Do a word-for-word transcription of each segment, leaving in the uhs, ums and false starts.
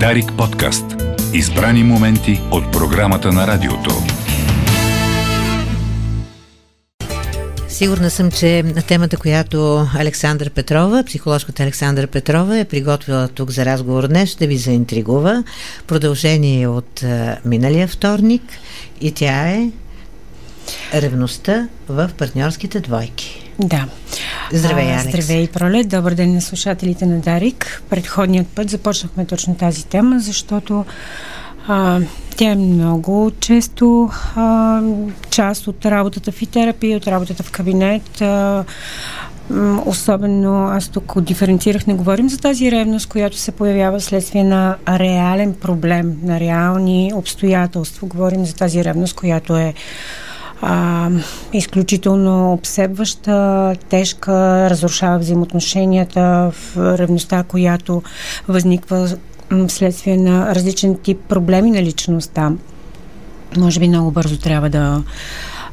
Дарик подкаст. Избрани моменти от програмата на радиото. Сигурна съм, че на темата, която Александра Петрова, психоложката Александра Петрова е приготвила тук за разговор днес, ще ви заинтригува. Продължение от миналия вторник и тя е ревността в партньорските двойки. Да. Здравей, Алекс. Здравей, Пролет. Добър ден на слушателите на Дарик. Предходният път започнахме точно тази тема, защото а, тя е много често а, част от работата в терапия, от работата в кабинет. А, особено аз тук диференцирах, не говорим за тази ревност, която се появява вследствие на реален проблем, на реални обстоятелства. Говорим за тази ревност, която е А, изключително обсебваща, тежка, разрушава взаимоотношенията, в ревността, която възниква вследствие на различен тип проблеми на личността. Може би много бързо трябва да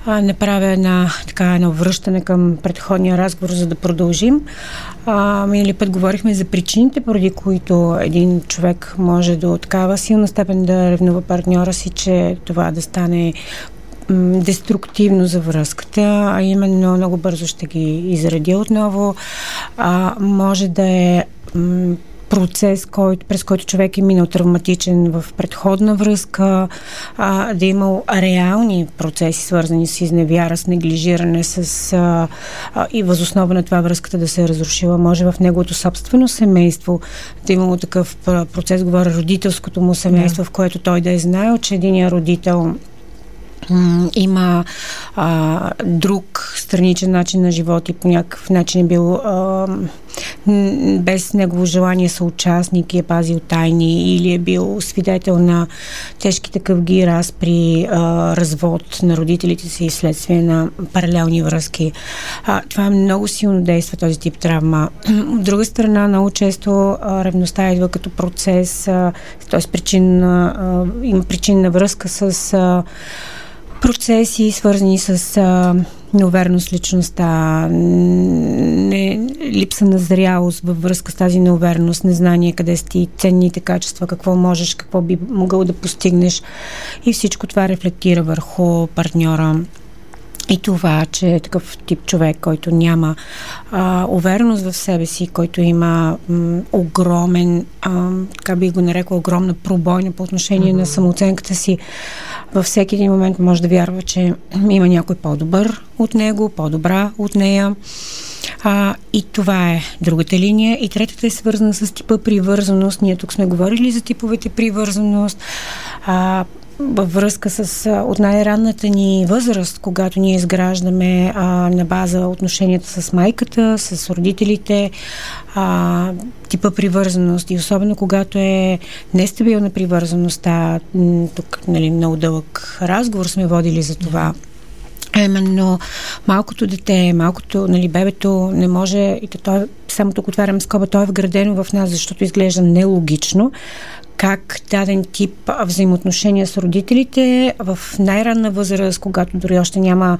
направя една, така, едно връщане към предходния разговор, за да продължим. А, минали път говорихме за причините, поради които един човек може до такава силна степен да ревнува партньора си, че това да стане деструктивно за връзката, а именно много бързо ще ги изредя отново. А, може да е м- процес, който, през който човек е минал травматичен в предходна връзка, а, да е имал реални процеси, свързани с изневяра, с неглижиране, с, а, а, и възоснова на това връзката да се е разрушила. Може в неговото собствено семейство да е имало такъв процес, говоря, родителското му семейство, да. В което той да е знаел, че единия родител има а, друг страничен начин на живот и по някакъв начин е бил а, без негово желание съучастник и е пазил тайни или е бил свидетел на тежките къвги, разпри, а, развод на родителите си вследствие на паралелни връзки. А, това е много силно действа този тип травма. От друга страна, много често а, ревността идва като процес, т.е. има причинна връзка с а, процеси, свързани с а, неувереност личността, не, липса на зрялост във връзка с тази неувереност, незнание къде си, ценните качества, какво можеш, какво би могъл да постигнеш, и всичко това рефлектира върху партньора. И това, че е такъв тип човек, който няма а, увереност в себе си, който има м, огромен, а, така би го нарекла, огромна пробойна по отношение mm-hmm. на самооценката си, във всеки един момент може да вярва, че има някой по-добър от него, по-добра от нея. А, и това е другата линия. И третата е свързана с типа привързаност. Ние тук сме говорили за типовете привързаност. А, във връзка с от най-ранната ни възраст, когато ние изграждаме а, на база отношенията с майката, с родителите, а, типа привързаност, и особено когато е нестабилна привързаността. Тук, нали, много дълъг разговор сме водили за това. Именно малкото дете, малкото, нали, бебето не може, и то, само тук отварям скоба, то е вградено в нас, защото изглежда нелогично как даден тип взаимоотношения с родителите в най-ранна възраст, когато дори още няма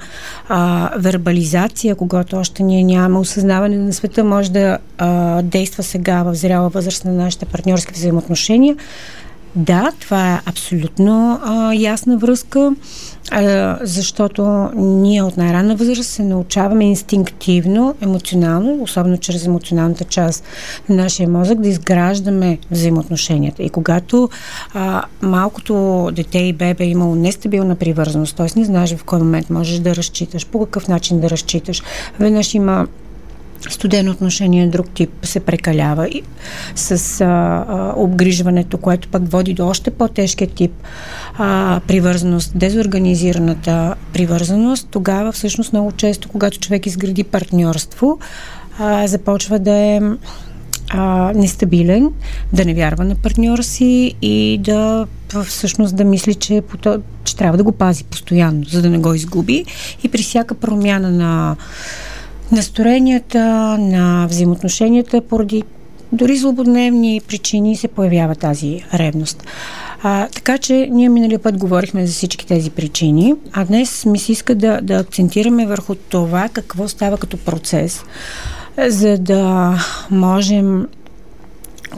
а, вербализация, когато още ние няма осъзнаване на света, може да а, действа сега в зряла възраст на нашите партньорски взаимоотношения. Да, това е абсолютно а, ясна връзка, а, защото ние от най-ранна възраст се научаваме инстинктивно, емоционално, особено чрез емоционалната част на нашия мозък, да изграждаме взаимоотношенията. И когато а, малкото дете и бебе е имало нестабилна привързаност, т.е. не знаеш в кой момент можеш да разчиташ, по какъв начин да разчиташ, веднъж има студено отношение, друг тип се прекалява и с а, а, обгрижването, което пък води до още по-тежкия тип а, привързаност, дезорганизираната привързаност. Тогава всъщност много често, когато човек изгради партньорство, а, започва да е а, нестабилен, да не вярва на партньора си и да всъщност да мисли, че, че трябва да го пази постоянно, за да не го изгуби, и при всяка промяна на настроенията, на взаимоотношенията, поради дори злободневни причини, се появява тази ревност. А, така че ние миналия път говорихме за всички тези причини, а днес ми се иска да, да акцентираме върху това какво става като процес, за да можем,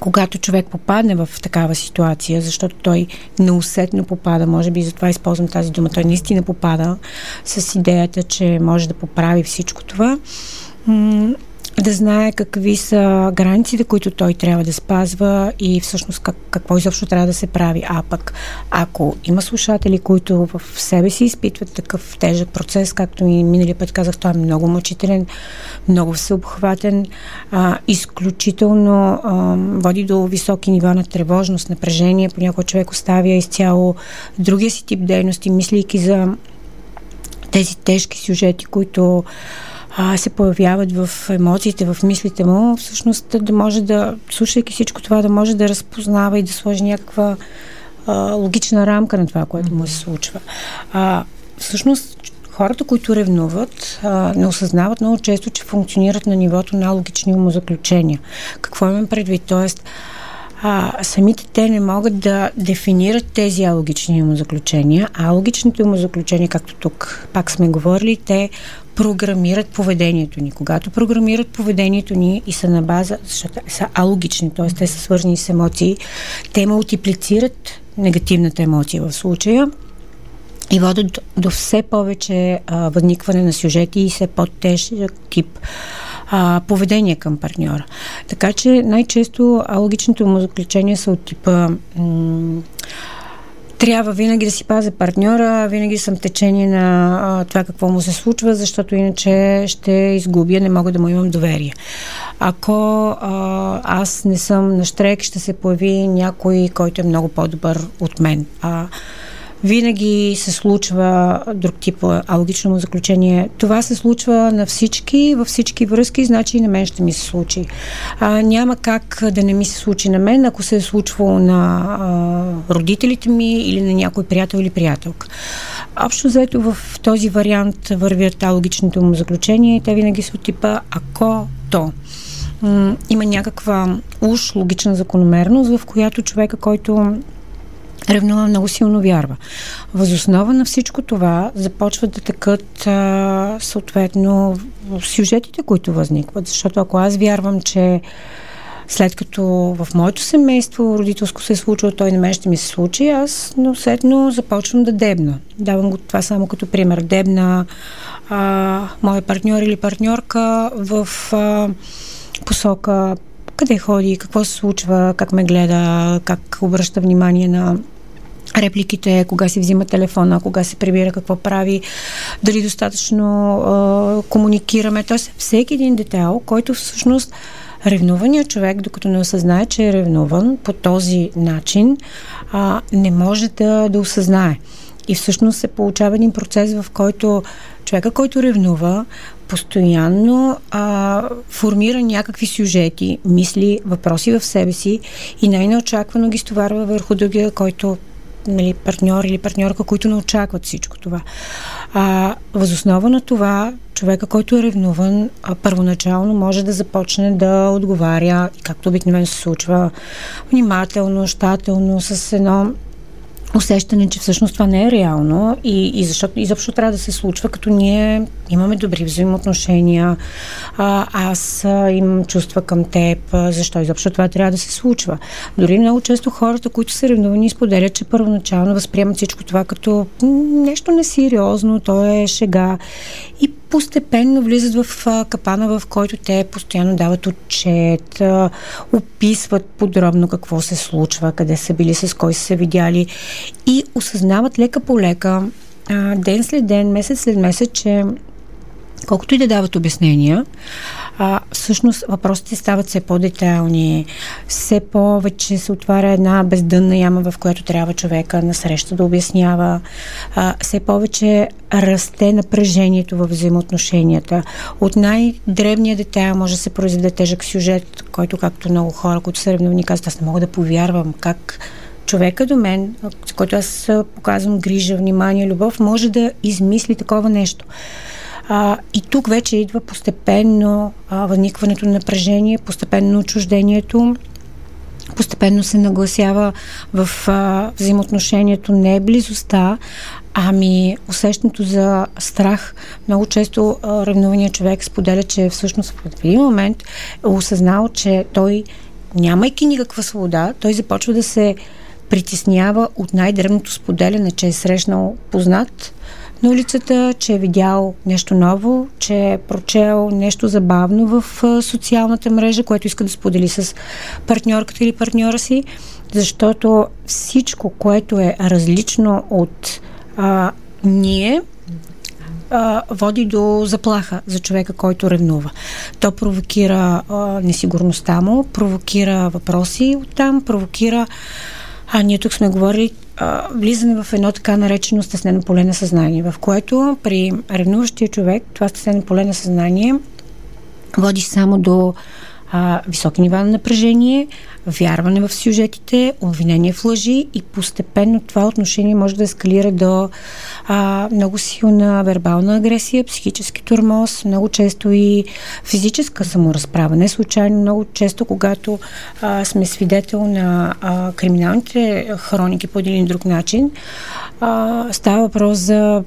когато човек попадне в такава ситуация, защото той неусетно попада, може би затова използвам тази дума, той наистина попада с идеята, че може да поправи всичко това, да знае какви са границите, които той трябва да спазва и всъщност как, какво изобщо трябва да се прави. А пък, ако има слушатели, които в себе си изпитват такъв тежък процес, както и миналия път казах, той е много мъчителен, много всеобхватен, а, изключително а, води до високи нива на тревожност, напрежение, понякога човек оставя изцяло другия си тип дейности, мислейки за тези тежки сюжети, които а, се появяват в емоциите, в мислите му, всъщност да може да, слушайки всичко това, да може да разпознава и да сложи някаква а, логична рамка на това, което му се случва. А, всъщност, хората, които ревнуват, а, не осъзнават много често, че функционират на нивото на логични умозаключения. Какво имам предвид? Тоест, А, самите те не могат да дефинират тези алогични умозаключения. А алогичните умозаключения, както тук пак сме говорили, те програмират поведението ни. Когато програмират поведението ни и са на база, защото са алогични, т.е. те са свързани с емоции, те мултиплицират негативната емоция в случая и водят до все повече а, възникване на сюжети и все по-тежък тип а, поведение към партньора. Така че най-често алогичното му заключение са от типа м- трябва винаги да си пазя партньора, винаги съм течение на а, това какво му се случва, защото иначе ще изгубя, не мога да му имам доверие. Ако а, аз не съм на штрек, ще се появи някой, който е много по-добър от мен. А винаги се случва друг тип алогично му заключение. Това се случва на всички, във всички връзки, значи и на мен ще ми се случи. А, няма как да не ми се случи на мен, ако се е случвало на а, родителите ми или на някой приятел или приятелка. Общо взето в този вариант вървят алогичното му заключение и те винаги са от типа ако то. М- има някаква уж логична закономерност, в която човека, който ревнува, много силно вярва. Възоснова на всичко това започват да текат а, съответно сюжетите, които възникват. Защото ако аз вярвам, че след като в моето семейство родителско се е случило, той на мен ще ми се случи, аз съответно започвам да дебна. Давам го това само като пример. Дебна а, моя партньор или партньорка в а, посока къде ходи, какво се случва, как ме гледа, как обръща внимание на репликите, кога си взима телефона, кога се прибира, какво прави, дали достатъчно а, комуникираме. Тоест всеки един детайл, който всъщност ревнуваният човек, докато не осъзнае, че е ревнуван по този начин, а, не може да, да осъзнае. И всъщност се получава един процес, в който човека, който ревнува, постоянно а, формира някакви сюжети, мисли, въпроси в себе си и най-неочаквано ги стоварва върху другия, който, нали, партньор или партньорка, които не очакват всичко това. А, възоснова на това, човека, който е ревнуван, а, първоначално може да започне да отговаря, както обикновено се случва, внимателно, щателно, с едно усещане, че всъщност това не е реално и, и защото изобщо трябва да се случва, като ние имаме добри взаимоотношения, а, аз имам чувства към теб, защо изобщо това трябва да се случва. Дори много често хората, които са ревновани, споделят, че първоначално възприемат всичко това като нещо несериозно, то е шега и постепенно влизат в капана, в който те постоянно дават отчет, описват подробно какво се случва, къде са били, с кой са се видяли и осъзнават лека по лека, ден след ден, месец след месец, че колкото и да дават обяснения, а, всъщност въпросите стават все по-детайлни, все повече се отваря една бездънна яма, в която трябва човека насреща да обяснява, а, все повече расте напрежението във взаимоотношенията. От най-дребния детайл може да се произведе тежък сюжет, който, както много хора, които са ревновни, казват, аз не мога да повярвам как човека до мен, с който аз показвам грижа, внимание, любов, може да измисли такова нещо. А, и тук вече идва постепенно а, възникването на напрежение, постепенно отчуждението, постепенно се нагласява в а, взаимоотношението не близостта, ами усещането за страх. Много често ревнуваният човек споделя, че всъщност в един момент е осъзнал, че той нямайки никаква свобода, той започва да се притеснява от най-древното споделяне, че е срещнал познат на улицата, че е видял нещо ново, че е прочел нещо забавно в социалната мрежа, което иска да сподели с партньорката или партньора си, защото всичко, което е различно от а, ние, а, води до заплаха за човека, който ревнува. То провокира а, несигурността му, провокира въпроси оттам, провокира а ние тук сме говорили а, влизане в едно така наречено стеснено поле на съзнание, в което при ревнуващия човек това стеснено поле на съзнание води само до а, високи нива на напрежение, вярване в сюжетите, обвинение в лъжи и постепенно това отношение може да ескалира до а, много силна вербална агресия, психически тормоз, много често и физическа саморазправа. Не случайно, много често, когато а, сме свидетел на а, криминалните хроники по един или друг начин, а, става въпрос за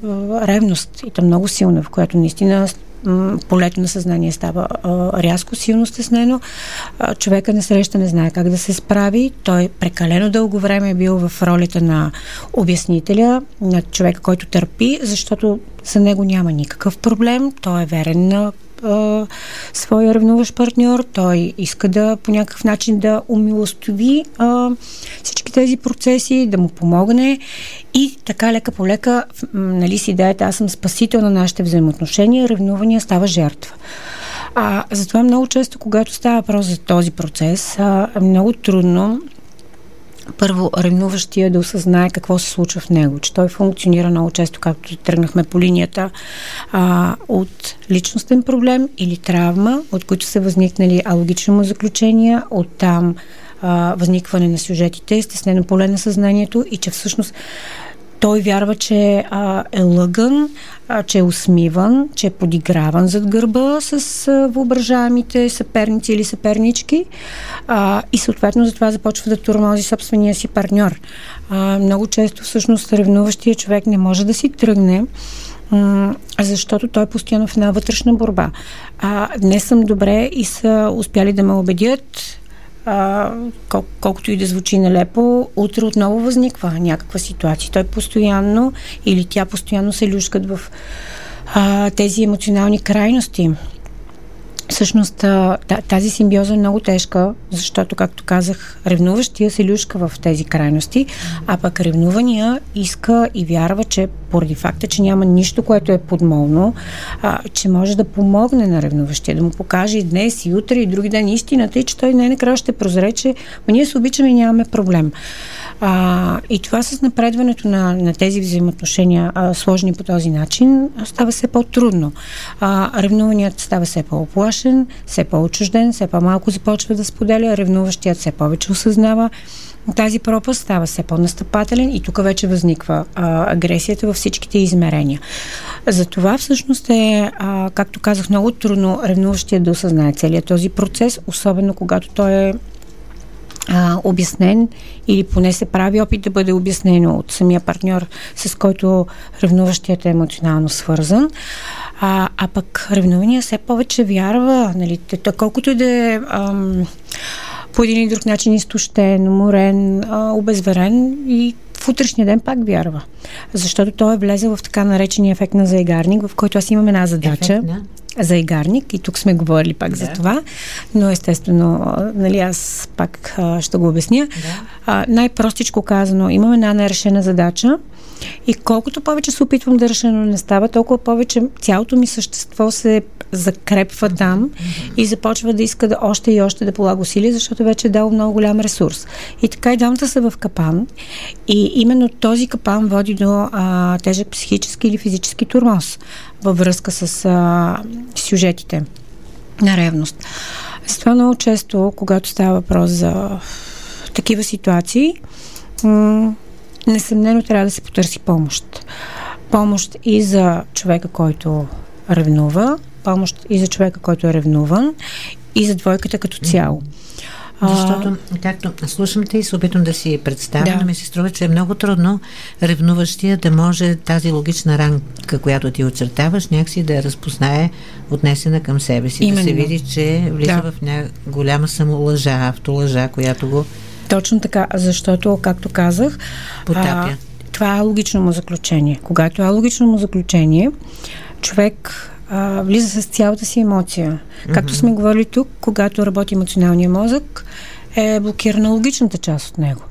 ревност и то много силна, в която наистина полето на съзнание става а, рязко, силно стеснено. А, човека на среща не знае как да се справи. Той прекалено дълго време е бил в ролята на обяснителя, на човека, който търпи, защото за него няма никакъв проблем. Той е верен на а, своя ревнуващ партньор. Той иска да по някакъв начин да умилостови а, всички тези процеси, да му помогне. И така лека по лека, нали си идеята, аз съм спасител на нашите взаимоотношения, ревнувания става жертва. А, затова много често, когато става въпрос за този процес, а, е много трудно първо ревнуващия да осъзнае какво се случва в него, че той функционира много често, както тръгнахме по линията а, от личностен проблем или травма, от които са възникнали алогични му заключения, оттам а, възникване на сюжетите, стеснено поле на съзнанието и че всъщност той вярва, че а, е лъган, а, че е усмиван, че е подиграван зад гърба с а, въображаемите съперници или съпернички а, и съответно затова започва да тормози собствения си партньор. А, много често всъщност ревнуващия човек не може да си тръгне, защото той е постоянно в една вътрешна борба. А, днес съм добре и са успяли да ме убедят, Uh, кол- колкото и да звучи нелепо, утре отново възниква някаква ситуация. Той постоянно или тя постоянно се люшкат в uh, тези емоционални крайности. Всъщност тази симбиоза е много тежка, защото, както казах, ревнуващия се люшка в тези крайности, а пък ревнувания иска и вярва, че поради факта, че няма нищо, което е подмолно, а, че може да помогне на ревнуващия, да му покаже и днес, и утре, и други ден истината и че той най-накрая ще прозре, че ние се обичаме и нямаме проблем. А, и това с напредването на, на тези взаимоотношения, а, сложни по този начин, става все по-трудно. А, ревнуваният става все по-оплашен, все по-отчужден, все по-малко започва да споделя, ревнуващият все повече осъзнава тази пропаст, става все по-настъпателен и тук вече възниква а, агресията във всичките измерения. Затова всъщност е, а, както казах, много трудно ревнуващият да осъзнае целият този процес, особено когато той е А, обяснен или поне се прави опит да бъде обяснено от самия партньор, с който ревнуващият е емоционално свързан. А, а пък ревнувания все повече вярва, нали, тъй, колкото и да е ам, по един или друг начин изтощен, уморен, а, обезверен и в утрешния ден пак вярва. Защото той е влезел в така наречения ефект на Зайгарник, в който аз имам една задача. Ефект, да. Зайгарник, и тук сме говорили пак да. за това, но естествено, нали, аз пак а, ще го обясня. Да. А, най-простичко казано, имаме една нерешена задача и колкото повече се опитвам да реша, но не става, толкова повече цялото ми същество се закрепва там и започва да иска да още и още да полага усилия, защото вече е дал много голям ресурс. И така и дамата са в капан и именно този капан води до а, тежък психически или физически тормоз във връзка с а, сюжетите на ревност. С това много често, когато става въпрос за такива ситуации, м- несъмнено трябва да се потърси помощ. Помощ и за човека, който ревнува, помощ и за човека, който е ревнуван, и за двойката като цяло. Защото, както слушам те и се опитвам да си представя, да. Но ми се струва, че е много трудно ревнуващия да може тази логична рамка, която ти очертаваш, някакси да я разпознае отнесена към себе си. Именно. Да се види, че влиза да. в ня... голяма самолъжа, автолъжа, която го... Точно така, защото, както казах, потапя. А, това е логично му заключение. Когато е логично му заключение, човек... А, влиза с цялата си емоция. Както сме говорили тук, когато работи емоционалния мозък, е блокирана логичната част от него.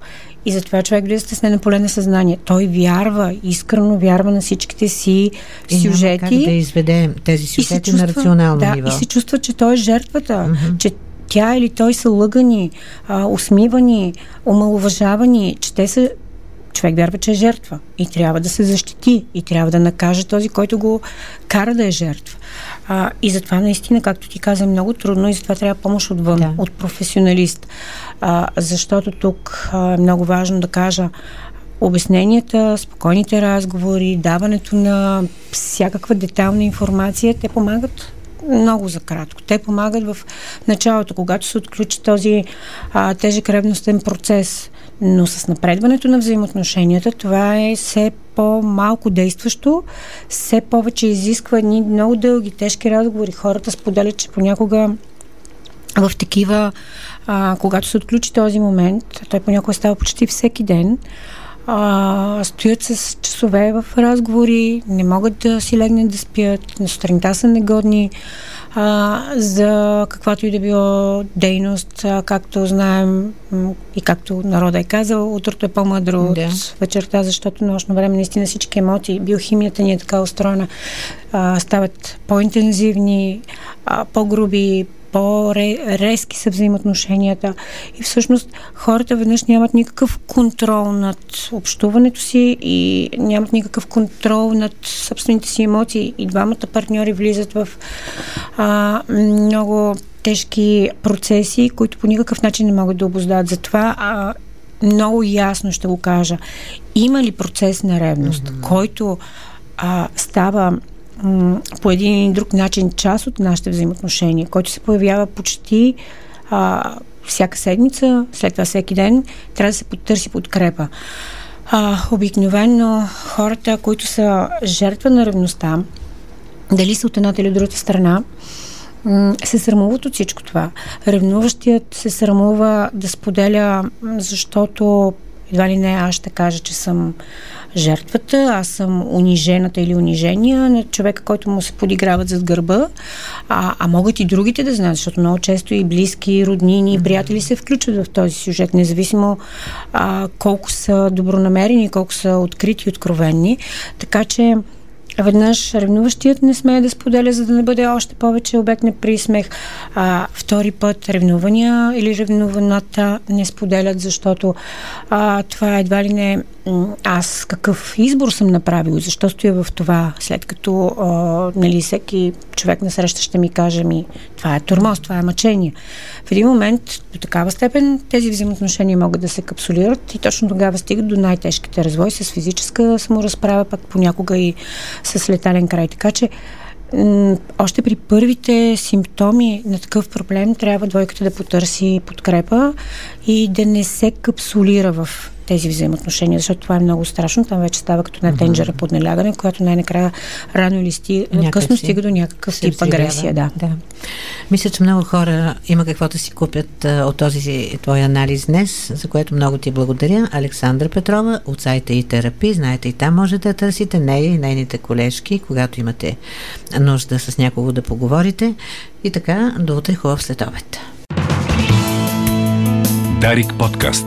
И затова човек влиза с на поле на съзнание. Той вярва, искрено вярва на всичките си и сюжети. Как да изведе тези сюжети чувства, на рационално да, ниво. И се чувства, че той е жертвата, mm-hmm. че тя или той са лъгани, а, усмивани, омалуважавани, че те са... Човек вярва, че е жертва и трябва да се защити и трябва да накаже този, който го кара да е жертва. А, и затова наистина, както ти каза, е много трудно и затова трябва помощ отвън, да. от професионалист. А, защото тук а, е много важно да кажа обясненията, спокойните разговори, даването на всякаква детайлна информация, те помагат много за кратко. Те помагат в началото, когато се отключи този а, тежък ревностен процес. Но с напредването на взаимоотношенията това е все по-малко действащо, все повече изисква едни много дълги, тежки разговори. Хората споделят, че понякога в такива, а, когато се отключи този момент, той понякога става почти всеки ден, а, стоят с часове в разговори, не могат да си легнат да спят, на сутринта са негодни а, за каквато и да било дейност, а, както знаем и както народа е казал, утрото е по-мъдро от да. вечерта, защото нощно време наистина всички емоти, биохимията ни е така устроена, а, стават по-интензивни, а, по-груби, по-резки са взаимоотношенията и всъщност хората веднъж нямат никакъв контрол над общуването си и нямат никакъв контрол над собствените си емоции и двамата партньори влизат в а, много тежки процеси, които по никакъв начин не могат да обуздават. Затова а, много ясно ще го кажа. Има ли процес на ревност, mm-hmm. който а, става по един или друг начин част от нашите взаимоотношения, който се появява почти а, всяка седмица, след това всеки ден, трябва да се потърси подкрепа. А, обикновено хората, които са жертва на ревността, дали са от едната или от другата страна, се срамуват от всичко това. Ревнуващият се срамува да споделя, защото едва ли не аз ще кажа, че съм жертвата, аз съм унижената или унижения на човека, който му се подиграват зад гърба, а, а могат и другите да знаят, защото много често и близки, и роднини, и приятели се включват в този сюжет, независимо а, колко са добронамерени, колко са открити и откровенни. Така че веднъж ревнуващият не смее да споделя, за да не бъде още повече обект на присмех. А, втори път ревнувания или ревнуваната не споделят, защото а, това едва ли не аз какъв избор съм направил, защо стоя в това, след като а, нали, всеки човек насреща ще ми каже ми, това е тормоз, това е мъчение. В един момент до такава степен тези взаимоотношения могат да се капсулират и точно тогава стигат до най-тежките развои с физическа саморазправа, пък понякога и с летален край. Така че м- още при първите симптоми на такъв проблем трябва двойката да потърси подкрепа и да не се капсулира в тези взаимоотношения, защото това е много страшно. Там вече става като на тенджера под налягане, която най-накрая рано или сти... късно стига до някакъв тип агресия. Да. Да. Мисля, че много хора има какво да си купят а, от този си, твой анализ днес, за което много ти благодаря. Александра Петрова от сайта и терапи. Знаете, и там можете да търсите нея и нейните колежки, когато имате нужда с някого да поговорите. И така, до утре, хубав след обед. Дарик подкаст.